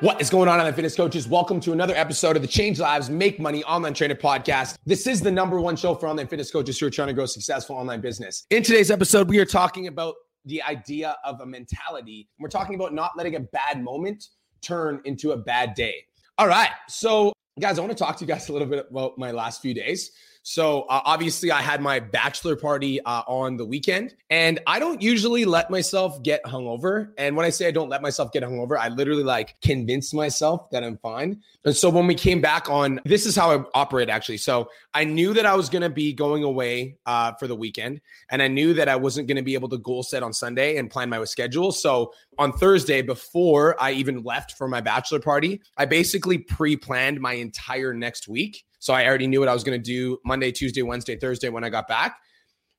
What is going on, online fitness coaches? Welcome to another episode of the Change Lives Make Money Online Trainer Podcast. This is the #1 show for online fitness coaches who are trying to grow a successful online business. In today's episode, we are talking about the idea of a mentality. We're talking about not letting a bad moment turn into a bad day. All right. So guys, I want to talk to you guys a little bit about my last few days. So obviously I had my bachelor party on the weekend, and I don't usually let myself get hungover. And when I say I don't let myself get hungover, I literally like convince myself that I'm fine. And so when we came back on, this is how I operate actually. So I knew that I was going to be going away for the weekend, and I knew that I wasn't going to be able to goal set on Sunday and plan my schedule. So on Thursday, before I even left for my bachelor party, I basically pre-planned my entire next week. So I already knew what I was going to do Monday, Tuesday, Wednesday, Thursday when I got back.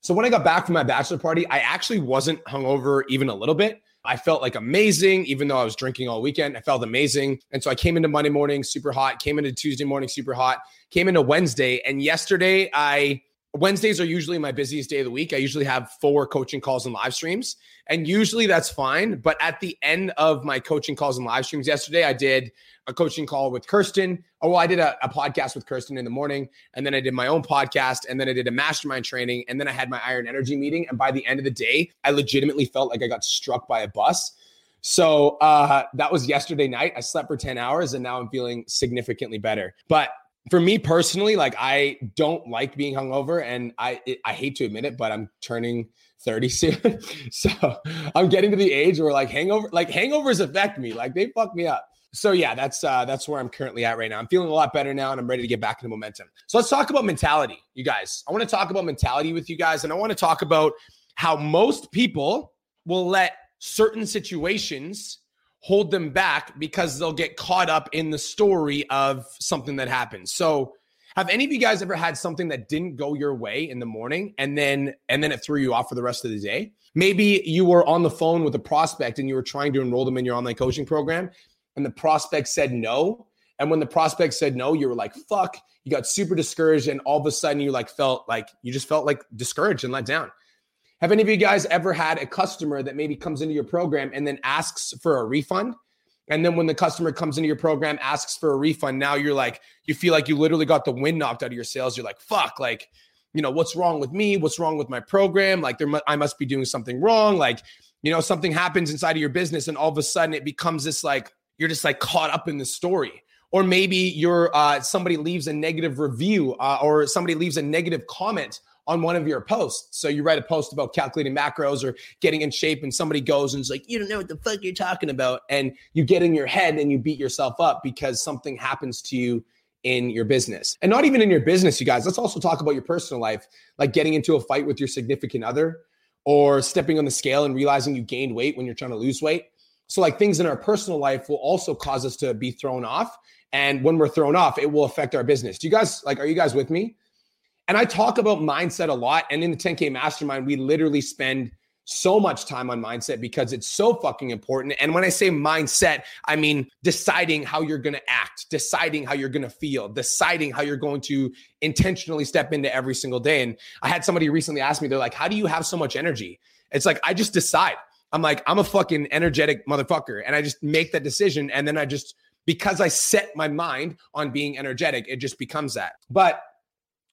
So when I got back from my bachelor party, I actually wasn't hungover even a little bit. I felt like amazing, even though I was drinking all weekend. I felt amazing. And so I came into Monday morning, super hot, came into Tuesday morning, super hot, came into Wednesday. And yesterday, Wednesdays are usually my busiest day of the week. I usually have 4 coaching calls and live streams. And usually that's fine. But at the end of my coaching calls and live streams yesterday, I did a coaching call with Kirsten. Oh, well, I did a podcast with Kirsten in the morning, and then I did my own podcast, and then I did a mastermind training, and then I had my Iron Energy meeting. And by the end of the day, I legitimately felt like I got struck by a bus. So that was yesterday night. I slept for 10 hours, and now I'm feeling significantly better. But for me personally, like I don't like being hungover, and I hate to admit it, but I'm turning 30 soon. So I'm getting to the age where hangovers affect me. Like they fuck me up. So yeah, that's where I'm currently at right now. I'm feeling a lot better now, and I'm ready to get back into momentum. So let's talk about mentality, you guys. I want to talk about mentality with you guys, and I want to talk about how most people will let certain situations hold them back because they'll get caught up in the story of something that happened. So have any of you guys ever had something that didn't go your way in the morning, and then it threw you off for the rest of the day? Maybe you were on the phone with a prospect and you were trying to enroll them in your online coaching program, and the prospect said no. And when the prospect said no, you were like, fuck, you got super discouraged. And all of a sudden you felt like discouraged and let down. Have any of you guys ever had a customer that maybe comes into your program and then asks for a refund? And then when the customer comes into your program, asks for a refund, now you're like, you feel like you literally got the wind knocked out of your sails. You're like, fuck, like, you know, what's wrong with me? What's wrong with my program? Like I must be doing something wrong. Like, you know, something happens inside of your business, and all of a sudden it becomes this like, you're just like caught up in the story. Or maybe you're somebody leaves a negative review or somebody leaves a negative comment on one of your posts. So you write a post about calculating macros or getting in shape, and somebody goes and is like, you don't know what the fuck you're talking about. And you get in your head and you beat yourself up because something happens to you in your business. And not even in your business, you guys. Let's also talk about your personal life, like getting into a fight with your significant other, or stepping on the scale and realizing you gained weight when you're trying to lose weight. So like things in our personal life will also cause us to be thrown off. And when we're thrown off, it will affect our business. Do you guys, like, are you guys with me? And I talk about mindset a lot. And in the 10K Mastermind, we literally spend so much time on mindset because it's so fucking important. And when I say mindset, I mean deciding how you're going to act, deciding how you're going to feel, deciding how you're going to intentionally step into every single day. And I had somebody recently ask me, they're like, how do you have so much energy? It's like, I just decide. I'm like, I'm a fucking energetic motherfucker. And I just make that decision. And then because I set my mind on being energetic, it just becomes that. But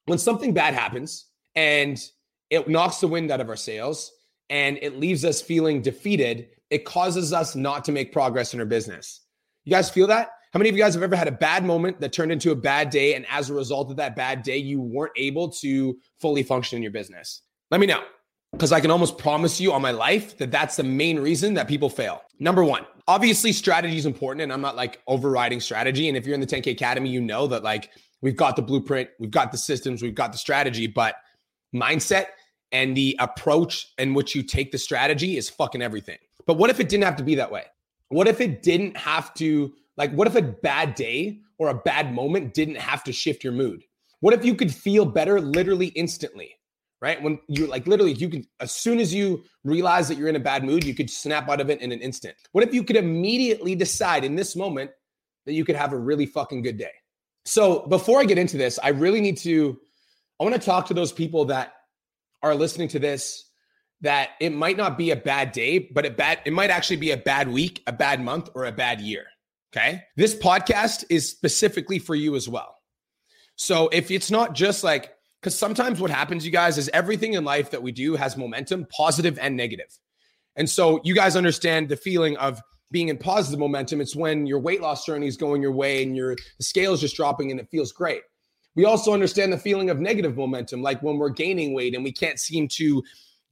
when something bad happens and it knocks the wind out of our sails and it leaves us feeling defeated, it causes us not to make progress in our business. You guys feel that? How many of you guys have ever had a bad moment that turned into a bad day, and as a result of that bad day, you weren't able to fully function in your business? Let me know, because I can almost promise you on my life that that's the main reason that people fail. #1, obviously strategy is important, and I'm not like overriding strategy. And if you're in the 10K Academy, you know that like we've got the blueprint, we've got the systems, we've got the strategy, but mindset and the approach in which you take the strategy is fucking everything. But what if it didn't have to be that way? What if it didn't have to, like, what if a bad day or a bad moment didn't have to shift your mood? What if you could feel better literally instantly, right? When you like literally, you can, as soon as you realize that you're in a bad mood, you could snap out of it in an instant. What if you could immediately decide in this moment that you could have a really fucking good day? So before I get into this, I really need to, I want to talk to those people that are listening to this, that it might not be a bad day, but it might actually be a bad week, a bad month, or a bad year, okay? This podcast is specifically for you as well. So if it's not just like, because sometimes what happens, you guys, is everything in life that we do has momentum, positive and negative. And so you guys understand the feeling of being in positive momentum. It's when your weight loss journey is going your way and the scale is just dropping and it feels great. We also understand the feeling of negative momentum, like when we're gaining weight and we can't seem to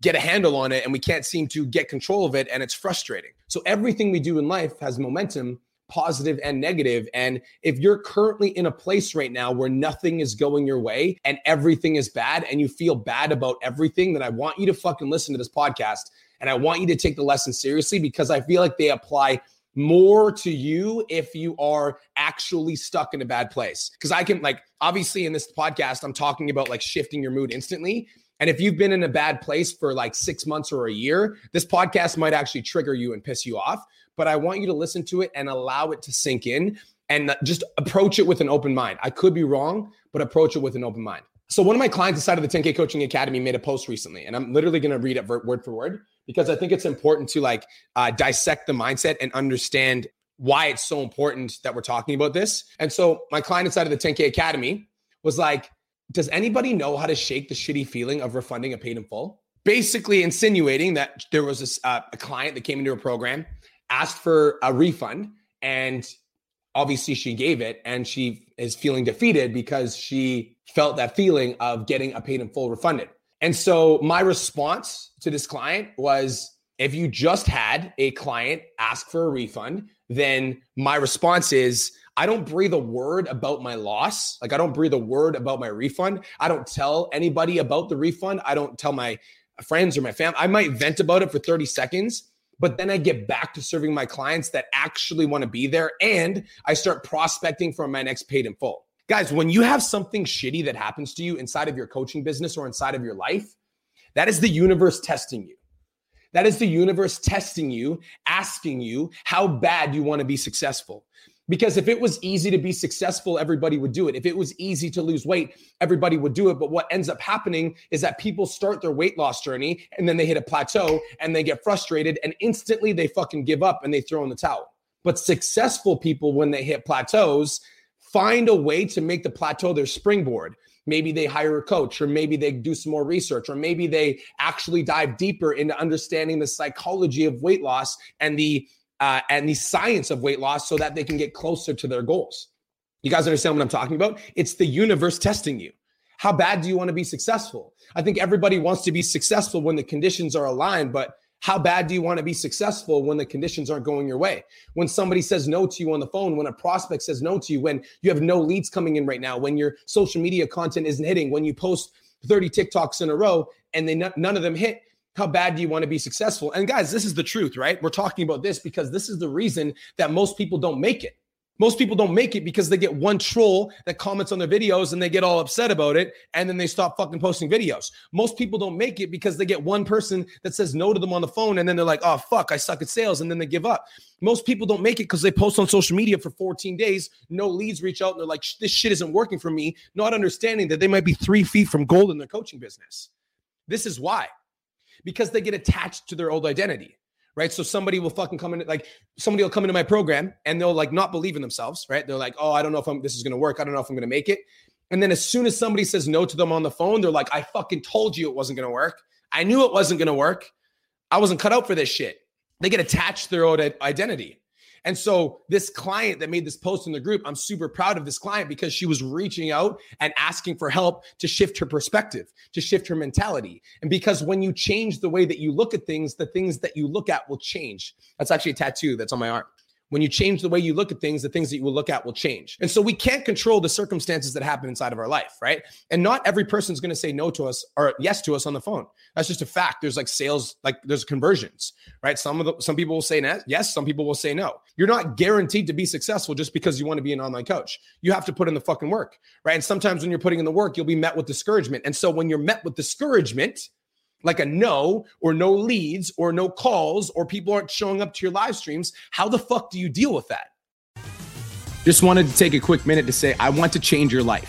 get a handle on it and we can't seem to get control of it, and it's frustrating. So everything we do in life has momentum, positive and negative. And if you're currently in a place right now where nothing is going your way and everything is bad and you feel bad about everything, then I want you to fucking listen to this podcast and I want you to take the lesson seriously, because I feel like they apply more to you if you are actually stuck in a bad place. Because I can, like, obviously in this podcast, I'm talking about like shifting your mood instantly. And if you've been in a bad place for like 6 months or a year, this podcast might actually trigger you and piss you off. But I want you to listen to it and allow it to sink in and just approach it with an open mind. I could be wrong, but approach it with an open mind. So one of my clients inside of the 10K Coaching Academy made a post recently, and I'm literally going to read it word for word, because I think it's important to like dissect the mindset and understand why it's so important that we're talking about this. And so my client inside of the 10K Academy was like, does anybody know how to shake the shitty feeling of refunding a paid in full? Basically insinuating that there was this, a client that came into a program, asked for a refund, and obviously she gave it, and she is feeling defeated because she felt that feeling of getting a paid in full refunded. And so my response to this client was, if you just had a client ask for a refund, then my response is, I don't breathe a word about my loss. Like, I don't breathe a word about my refund. I don't tell anybody about the refund. I don't tell my friends or my family. I might vent about it for 30 seconds, but then I get back to serving my clients that actually want to be there, and I start prospecting for my next paid in full. Guys, when you have something shitty that happens to you inside of your coaching business or inside of your life, that is the universe testing you. That is the universe testing you, asking you how bad you want to be successful. Because if it was easy to be successful, everybody would do it. If it was easy to lose weight, everybody would do it. But what ends up happening is that people start their weight loss journey and then they hit a plateau and they get frustrated and instantly they fucking give up and they throw in the towel. But successful people, when they hit plateaus, find a way to make the plateau their springboard. Maybe they hire a coach, or maybe they do some more research, or maybe they actually dive deeper into understanding the psychology of weight loss and the science of weight loss so that they can get closer to their goals. You guys understand what I'm talking about? It's the universe testing you. How bad do you want to be successful? I think everybody wants to be successful when the conditions are aligned, but how bad do you want to be successful when the conditions aren't going your way? When somebody says no to you on the phone, when a prospect says no to you, when you have no leads coming in right now, when your social media content isn't hitting, when you post 30 TikToks in a row and none of them hit, how bad do you want to be successful? And guys, this is the truth, right? We're talking about this because this is the reason that most people don't make it. Most people don't make it because they get one troll that comments on their videos and they get all upset about it, and then they stop fucking posting videos. Most people don't make it because they get one person that says no to them on the phone and then they're like, oh, fuck, I suck at sales, and then they give up. Most people don't make it because they post on social media for 14 days, no leads reach out, and they're like, this shit isn't working for me, not understanding that they might be 3 feet from gold in their coaching business. This is why. Because they get attached to their old identity. Right. So somebody will fucking come in, like somebody will come into my program and they'll like not believe in themselves. Right. They're like, oh, I don't know if this is going to work. I don't know if I'm going to make it. And then as soon as somebody says no to them on the phone, they're like, I fucking told you it wasn't going to work. I knew it wasn't going to work. I wasn't cut out for this shit. They get attached to their old identity. And so this client that made this post in the group, I'm super proud of this client because she was reaching out and asking for help to shift her perspective, to shift her mentality. And because when you change the way that you look at things, the things that you look at will change. That's actually a tattoo that's on my arm. When you change the way you look at things, the things that you will look at will change. And so we can't control the circumstances that happen inside of our life, right? And not every person's going to say no to us or yes to us on the phone. That's just a fact. There's like sales, like there's conversions, right? Some people will say yes, some people will say no. You're not guaranteed to be successful just because you want to be an online coach. You have to put in the fucking work, right? And sometimes when you're putting in the work, you'll be met with discouragement. And so when you're met with discouragement, like a no or no leads or no calls or people aren't showing up to your live streams, how the fuck do you deal with that? Just wanted to take a quick minute to say, I want to change your life.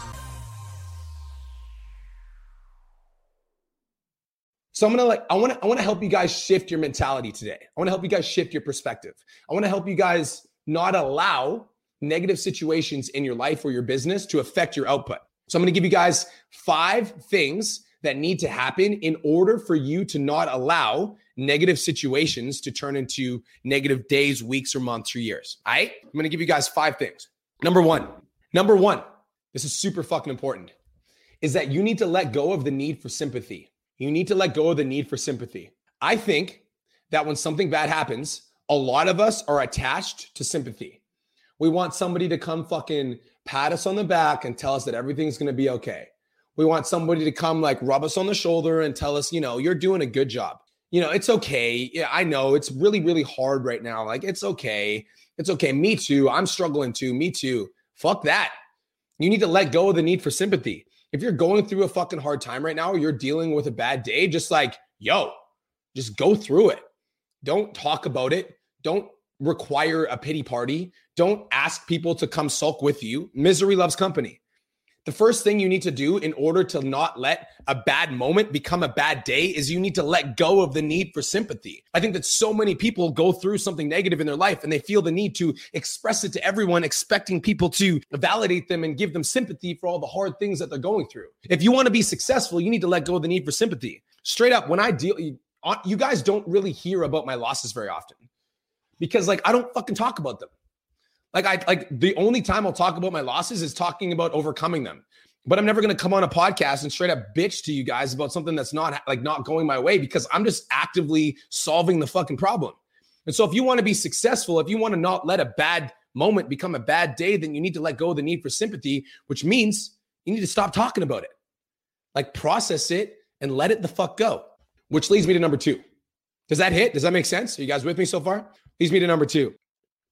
So I want to help you guys shift your mentality today. I want to help you guys shift your perspective. I want to help you guys not allow negative situations in your life or your business to affect your output. So I'm going to give you guys 5 things that need to happen in order for you to not allow negative situations to turn into negative days, weeks, or months, or years. All right? I'm going to give you guys 5 things. Number one, this is super fucking important, is that you need to let go of the need for sympathy. I think that when something bad happens, a lot of us are attached to sympathy. We want somebody to come fucking pat us on the back and tell us that everything's going to be okay. We want somebody to come like rub us on the shoulder and tell us, you know, you're doing a good job. You know, it's okay. Yeah, I know it's really, really hard right now. Like, it's okay. It's okay. Me too. I'm struggling too. Me too. Fuck that. You need to let go of the need for sympathy. If you're going through a fucking hard time right now, or you're dealing with a bad day, just like, yo, just go through it. Don't talk about it. Don't require a pity party. Don't ask people to come sulk with you. Misery loves company. The first thing you need to do in order to not let a bad moment become a bad day is you need to let go of the need for sympathy. I think that so many people go through something negative in their life and they feel the need to express it to everyone, expecting people to validate them and give them sympathy for all the hard things that they're going through. If you want to be successful, you need to let go of the need for sympathy. Straight up, when I deal, you guys don't really hear about my losses very often because like I don't fucking talk about them. Like the only time I'll talk about my losses is talking about overcoming them. But I'm never going to come on a podcast and straight up bitch to you guys about something that's not going my way because I'm just actively solving the fucking problem. And so if you want to be successful, if you want to not let a bad moment become a bad day, then you need to let go of the need for sympathy, which means you need to stop talking about it. Like process it and let it the fuck go, which leads me to number 2. Does that hit? Does that make sense? Are you guys with me so far? Leads me to number 2.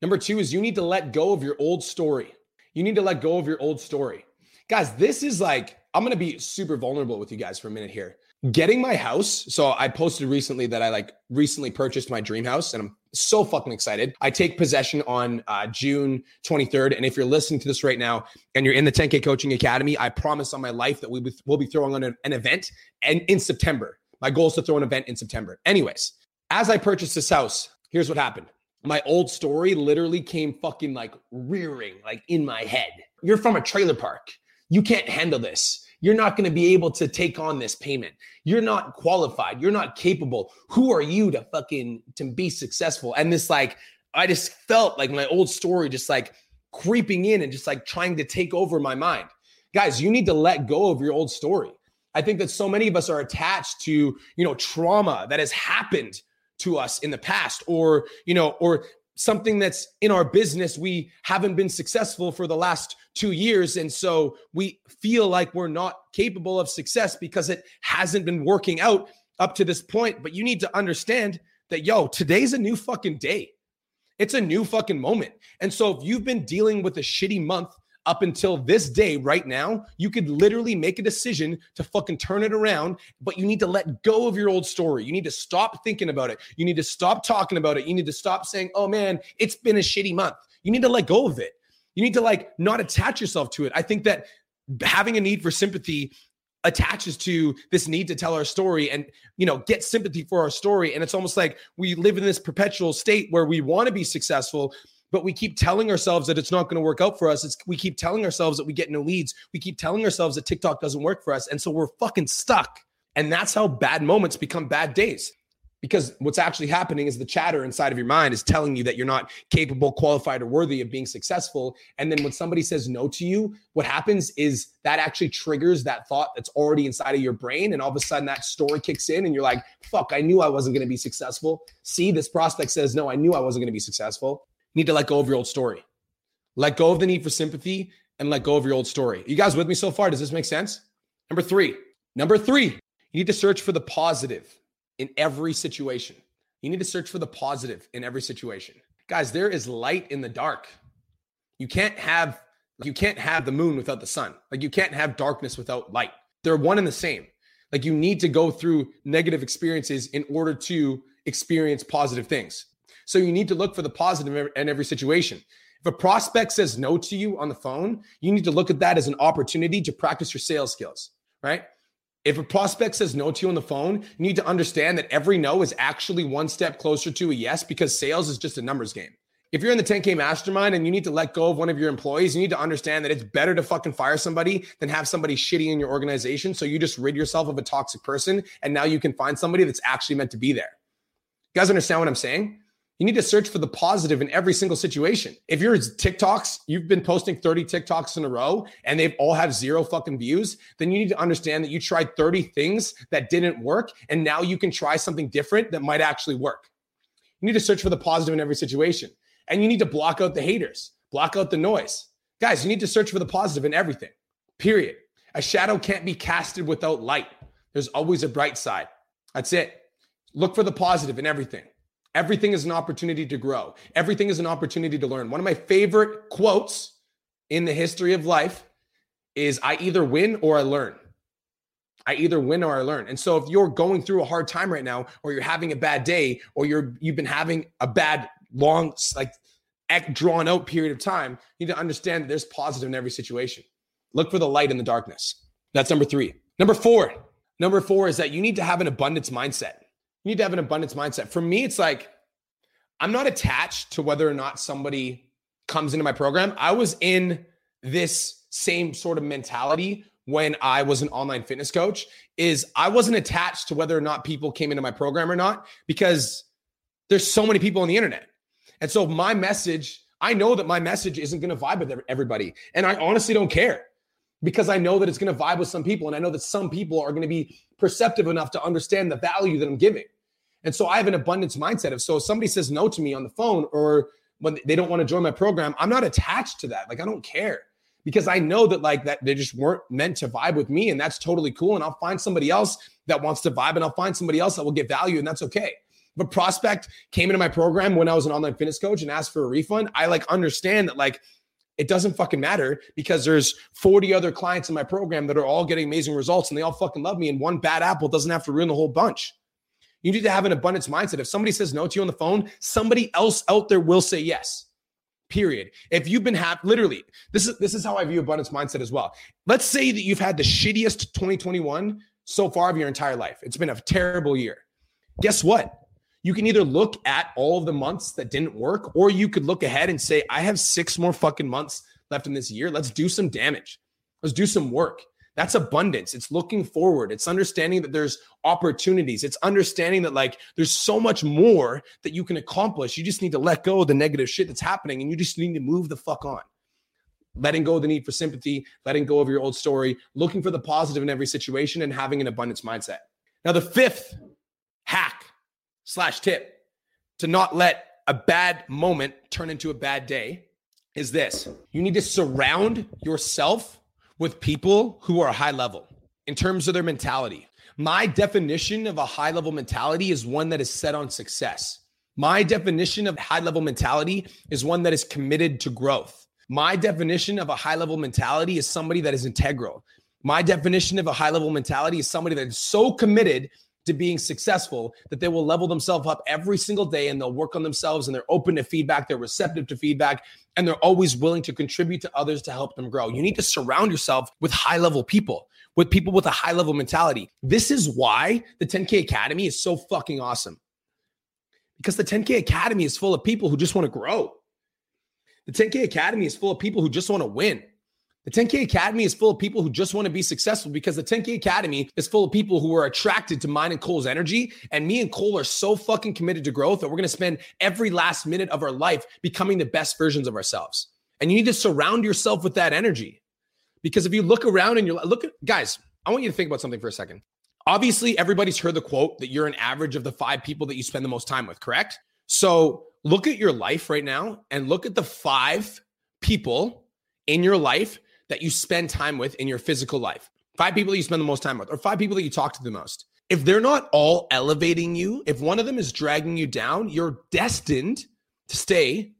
Number 2 is you need to let go of your old story. Guys, this is like, I'm going to be super vulnerable with you guys for a minute here. Getting my house. So I posted recently that I recently purchased my dream house and I'm so fucking excited. I take possession on June 23rd. And if you're listening to this right now and you're in the 10K Coaching Academy, I promise on my life that we'll be throwing on an event and in September. My goal is to throw an event in September. Anyways, as I purchased this house, here's what happened. My old story literally came fucking rearing in my head. You're from a trailer park. You can't handle this. You're not going to be able to take on this payment. You're not qualified. You're not capable. Who are you to fucking to be successful? And this I just felt my old story just creeping in and just trying to take over my mind. Guys, you need to let go of your old story. I think that so many of us are attached to, trauma that has happened to us in the past or, or something that's in our business. We haven't been successful for the last 2 years. And so we feel like we're not capable of success because it hasn't been working out up to this point. But you need to understand that, today's a new fucking day. It's a new fucking moment. And so if you've been dealing with a shitty month up until this day right now, you could literally make a decision to fucking turn it around, but you need to let go of your old story. You need to stop thinking about it. You need to stop talking about it. You need to stop saying, oh man, it's been a shitty month. You need to let go of it. You need to not attach yourself to it. I think that having a need for sympathy attaches to this need to tell our story and, get sympathy for our story. And it's almost like we live in this perpetual state where we want to be successful, but we keep telling ourselves that it's not going to work out for us. We keep telling ourselves that we get no leads. We keep telling ourselves that TikTok doesn't work for us. And so we're fucking stuck. And that's how bad moments become bad days. Because what's actually happening is the chatter inside of your mind is telling you that you're not capable, qualified, or worthy of being successful. And then when somebody says no to you, what happens is that actually triggers that thought that's already inside of your brain. And all of a sudden that story kicks in and you're like, fuck, I knew I wasn't going to be successful. See, this prospect says no, I knew I wasn't going to be successful. You need to let go of your old story. Let go of the need for sympathy and let go of your old story. Are you guys with me so far? Does this make sense? Number three, you need to search for the positive in every situation. You need to search for the positive in every situation. Guys, there is light in the dark. You can't have the moon without the sun. Like you can't have darkness without light. They're one and the same. Like you need to go through negative experiences in order to experience positive things. So you need to look for the positive in every situation. If a prospect says no to you on the phone, you need to look at that as an opportunity to practice your sales skills, right? If a prospect says no to you on the phone, you need to understand that every no is actually one step closer to a yes, because sales is just a numbers game. If you're in the 10K mastermind and you need to let go of one of your employees, you need to understand that it's better to fucking fire somebody than have somebody shitty in your organization. So you just rid yourself of a toxic person. And now you can find somebody that's actually meant to be there. You guys understand what I'm saying? You need to search for the positive in every single situation. If you're TikToks, you've been posting 30 TikToks in a row and they've all have zero fucking views, then you need to understand that you tried 30 things that didn't work. And now you can try something different that might actually work. You need to search for the positive in every situation. And you need to block out the haters, block out the noise. Guys, you need to search for the positive in everything, period. A shadow can't be casted without light. There's always a bright side. That's it. Look for the positive in everything. Everything is an opportunity to grow. Everything is an opportunity to learn. One of my favorite quotes in the history of life is, I either win or I learn. I either win or I learn. And so if you're going through a hard time right now, or you're having a bad day, or you've been having a bad, long, like drawn out period of time, you need to understand that there's positive in every situation. Look for the light in the darkness. That's number three. Number four is that you need to have an abundance mindset. You need to have an abundance mindset. For me, it's like, I'm not attached to whether or not somebody comes into my program. I was in this same sort of mentality when I was an online fitness coach, is I wasn't attached to whether or not people came into my program or not, because there's so many people on the internet. And so my message, I know that my message isn't going to vibe with everybody. And I honestly don't care, because I know that it's going to vibe with some people. And I know that some people are going to be perceptive enough to understand the value that I'm giving. And so I have an abundance mindset of, so if somebody says no to me on the phone, or when they don't want to join my program, I'm not attached to that. Like, I don't care, because I know that like that they just weren't meant to vibe with me, and that's totally cool. And I'll find somebody else that wants to vibe, and I'll find somebody else that will get value, and that's okay. If a prospect came into my program when I was an online fitness coach and asked for a refund, I like understand that like, it doesn't fucking matter, because there's 40 other clients in my program that are all getting amazing results and they all fucking love me, and one bad apple doesn't have to ruin the whole bunch. You need to have an abundance mindset. If somebody says no to you on the phone, somebody else out there will say yes, period. If you've been literally, this is how I view abundance mindset as well. Let's say that you've had the shittiest 2021 so far of your entire life. It's been a terrible year. Guess what? You can either look at all of the months that didn't work, or you could look ahead and say, I have 6 more fucking months left in this year. Let's do some damage. Let's do some work. That's abundance. It's looking forward. It's understanding that there's opportunities. It's understanding that like there's so much more that you can accomplish. You just need to let go of the negative shit that's happening, and you just need to move the fuck on. Letting go of the need for sympathy, letting go of your old story, looking for the positive in every situation, and having an abundance mindset. Now, the fifth hack / tip to not let a bad moment turn into a bad day is this. You need to surround yourself with people who are high level in terms of their mentality. My definition of a high level mentality is one that is set on success. My definition of high level mentality is one that is committed to growth. My definition of a high level mentality is somebody that is integral. My definition of a high level mentality is somebody that is so committed to being successful that they will level themselves up every single day, and they'll work on themselves, and they're open to feedback, they're receptive to feedback, and they're always willing to contribute to others to help them grow. You need to surround yourself with high-level people with a high-level mentality. This is why the 10K Academy is so fucking awesome, because the 10K Academy is full of people who just want to grow. The 10K Academy is full of people who just want to win. The 10K Academy is full of people who just want to be successful, because the 10K Academy is full of people who are attracted to mine and Cole's energy. And me and Cole are so fucking committed to growth that we're going to spend every last minute of our life becoming the best versions of ourselves. And you need to surround yourself with that energy, because if you look around and you're look at guys, I want you to think about something for a second. Obviously, everybody's heard the quote that you're an average of the 5 people that you spend the most time with, correct? So look at your life right now and look at the 5 people in your life that you spend time with in your physical life. 5 people that you spend the most time with, or 5 people that you talk to the most. If they're not all elevating you, if one of them is dragging you down, you're destined to stay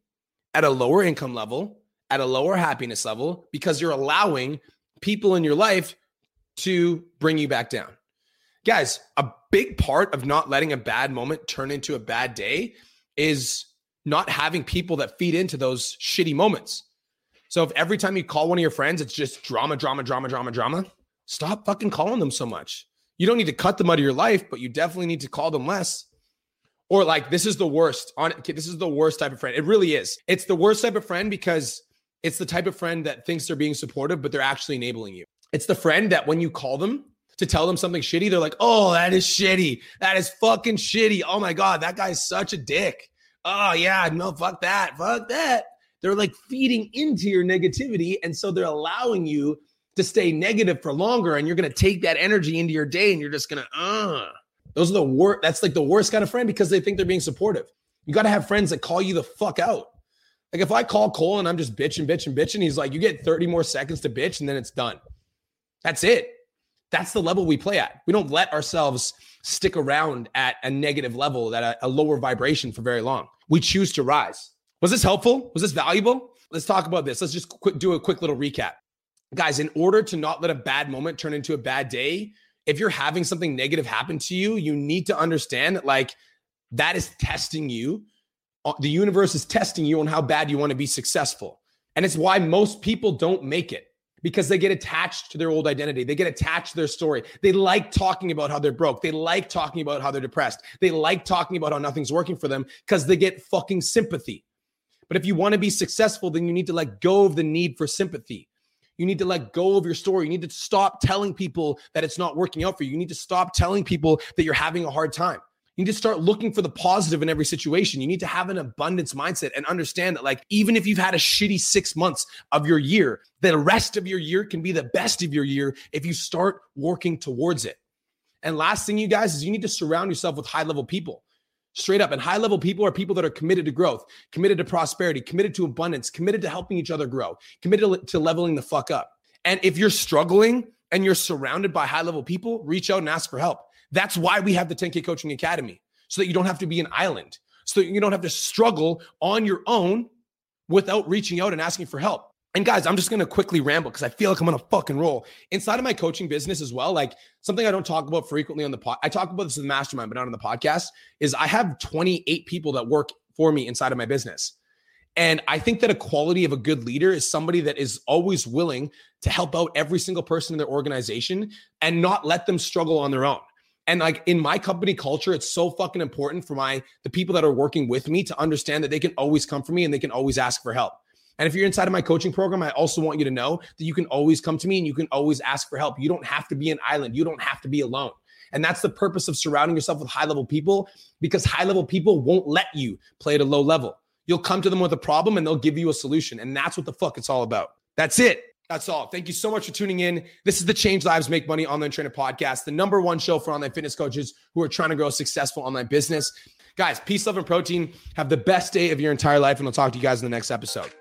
at a lower income level, at a lower happiness level, because you're allowing people in your life to bring you back down. Guys, a big part of not letting a bad moment turn into a bad day is not having people that feed into those shitty moments. So if every time you call one of your friends, it's just drama, stop fucking calling them so much. You don't need to cut them out of your life, but you definitely need to call them less. Or like, this is the worst. This is the worst type of friend. It really is. It's the worst type of friend because it's the type of friend that thinks they're being supportive, but they're actually enabling you. It's the friend that when you call them to tell them something shitty, they're like, oh, that is shitty. That is fucking shitty. Oh my God, that guy's such a dick. Oh yeah, no, fuck that. Fuck that. They're like feeding into your negativity. And so they're allowing you to stay negative for longer. And you're going to take that energy into your day, and you're just going to, Those are the worst. That's like the worst kind of friend, because they think they're being supportive. You got to have friends that call you the fuck out. Like if I call Cole and I'm just bitching, he's like, you get 30 more seconds to bitch and then it's done. That's it. That's the level we play at. We don't let ourselves stick around at a negative level, at a lower vibration for very long. We choose to rise. Was this helpful? Was this valuable? Let's talk about this. Let's just do a quick little recap. Guys, in order to not let a bad moment turn into a bad day, if you're having something negative happen to you, you need to understand that like that is testing you. The universe is testing you on how bad you want to be successful. And it's why most people don't make it, because they get attached to their old identity. They get attached to their story. They like talking about how they're broke. They like talking about how they're depressed. They like talking about how nothing's working for them, because they get fucking sympathy. But if you want to be successful, then you need to let go of the need for sympathy. You need to let go of your story. You need to stop telling people that it's not working out for you. You need to stop telling people that you're having a hard time. You need to start looking for the positive in every situation. You need to have an abundance mindset and understand that like, even if you've had a shitty 6 months of your year, the rest of your year can be the best of your year if you start working towards it. And last thing, you guys, is you need to surround yourself with high-level people. Straight up. And high-level people are people that are committed to growth, committed to prosperity, committed to abundance, committed to helping each other grow, committed to leveling the fuck up. And if you're struggling and you're surrounded by high-level people, reach out and ask for help. That's why we have the 10K Coaching Academy, so that you don't have to be an island, so that you don't have to struggle on your own without reaching out and asking for help. And guys, I'm just going to quickly ramble because I feel like I'm on a fucking roll. Inside of my coaching business as well, like something I don't talk about frequently on the pod, I talk about this in the mastermind, but not on the podcast, is I have 28 people that work for me inside of my business. And I think that a quality of a good leader is somebody that is always willing to help out every single person in their organization and not let them struggle on their own. And like in my company culture, it's so fucking important for the people that are working with me to understand that they can always come for me and they can always ask for help. And if you're inside of my coaching program, I also want you to know that you can always come to me and you can always ask for help. You don't have to be an island. You don't have to be alone. And that's the purpose of surrounding yourself with high-level people, because high-level people won't let you play at a low level. You'll come to them with a problem and they'll give you a solution. And that's what the fuck it's all about. That's it. That's all. Thank you so much for tuning in. This is the Change Lives Make Money Online Trainer Podcast, the #1 show for online fitness coaches who are trying to grow a successful online business. Guys, peace, love, and protein. Have the best day of your entire life, and I'll talk to you guys in the next episode.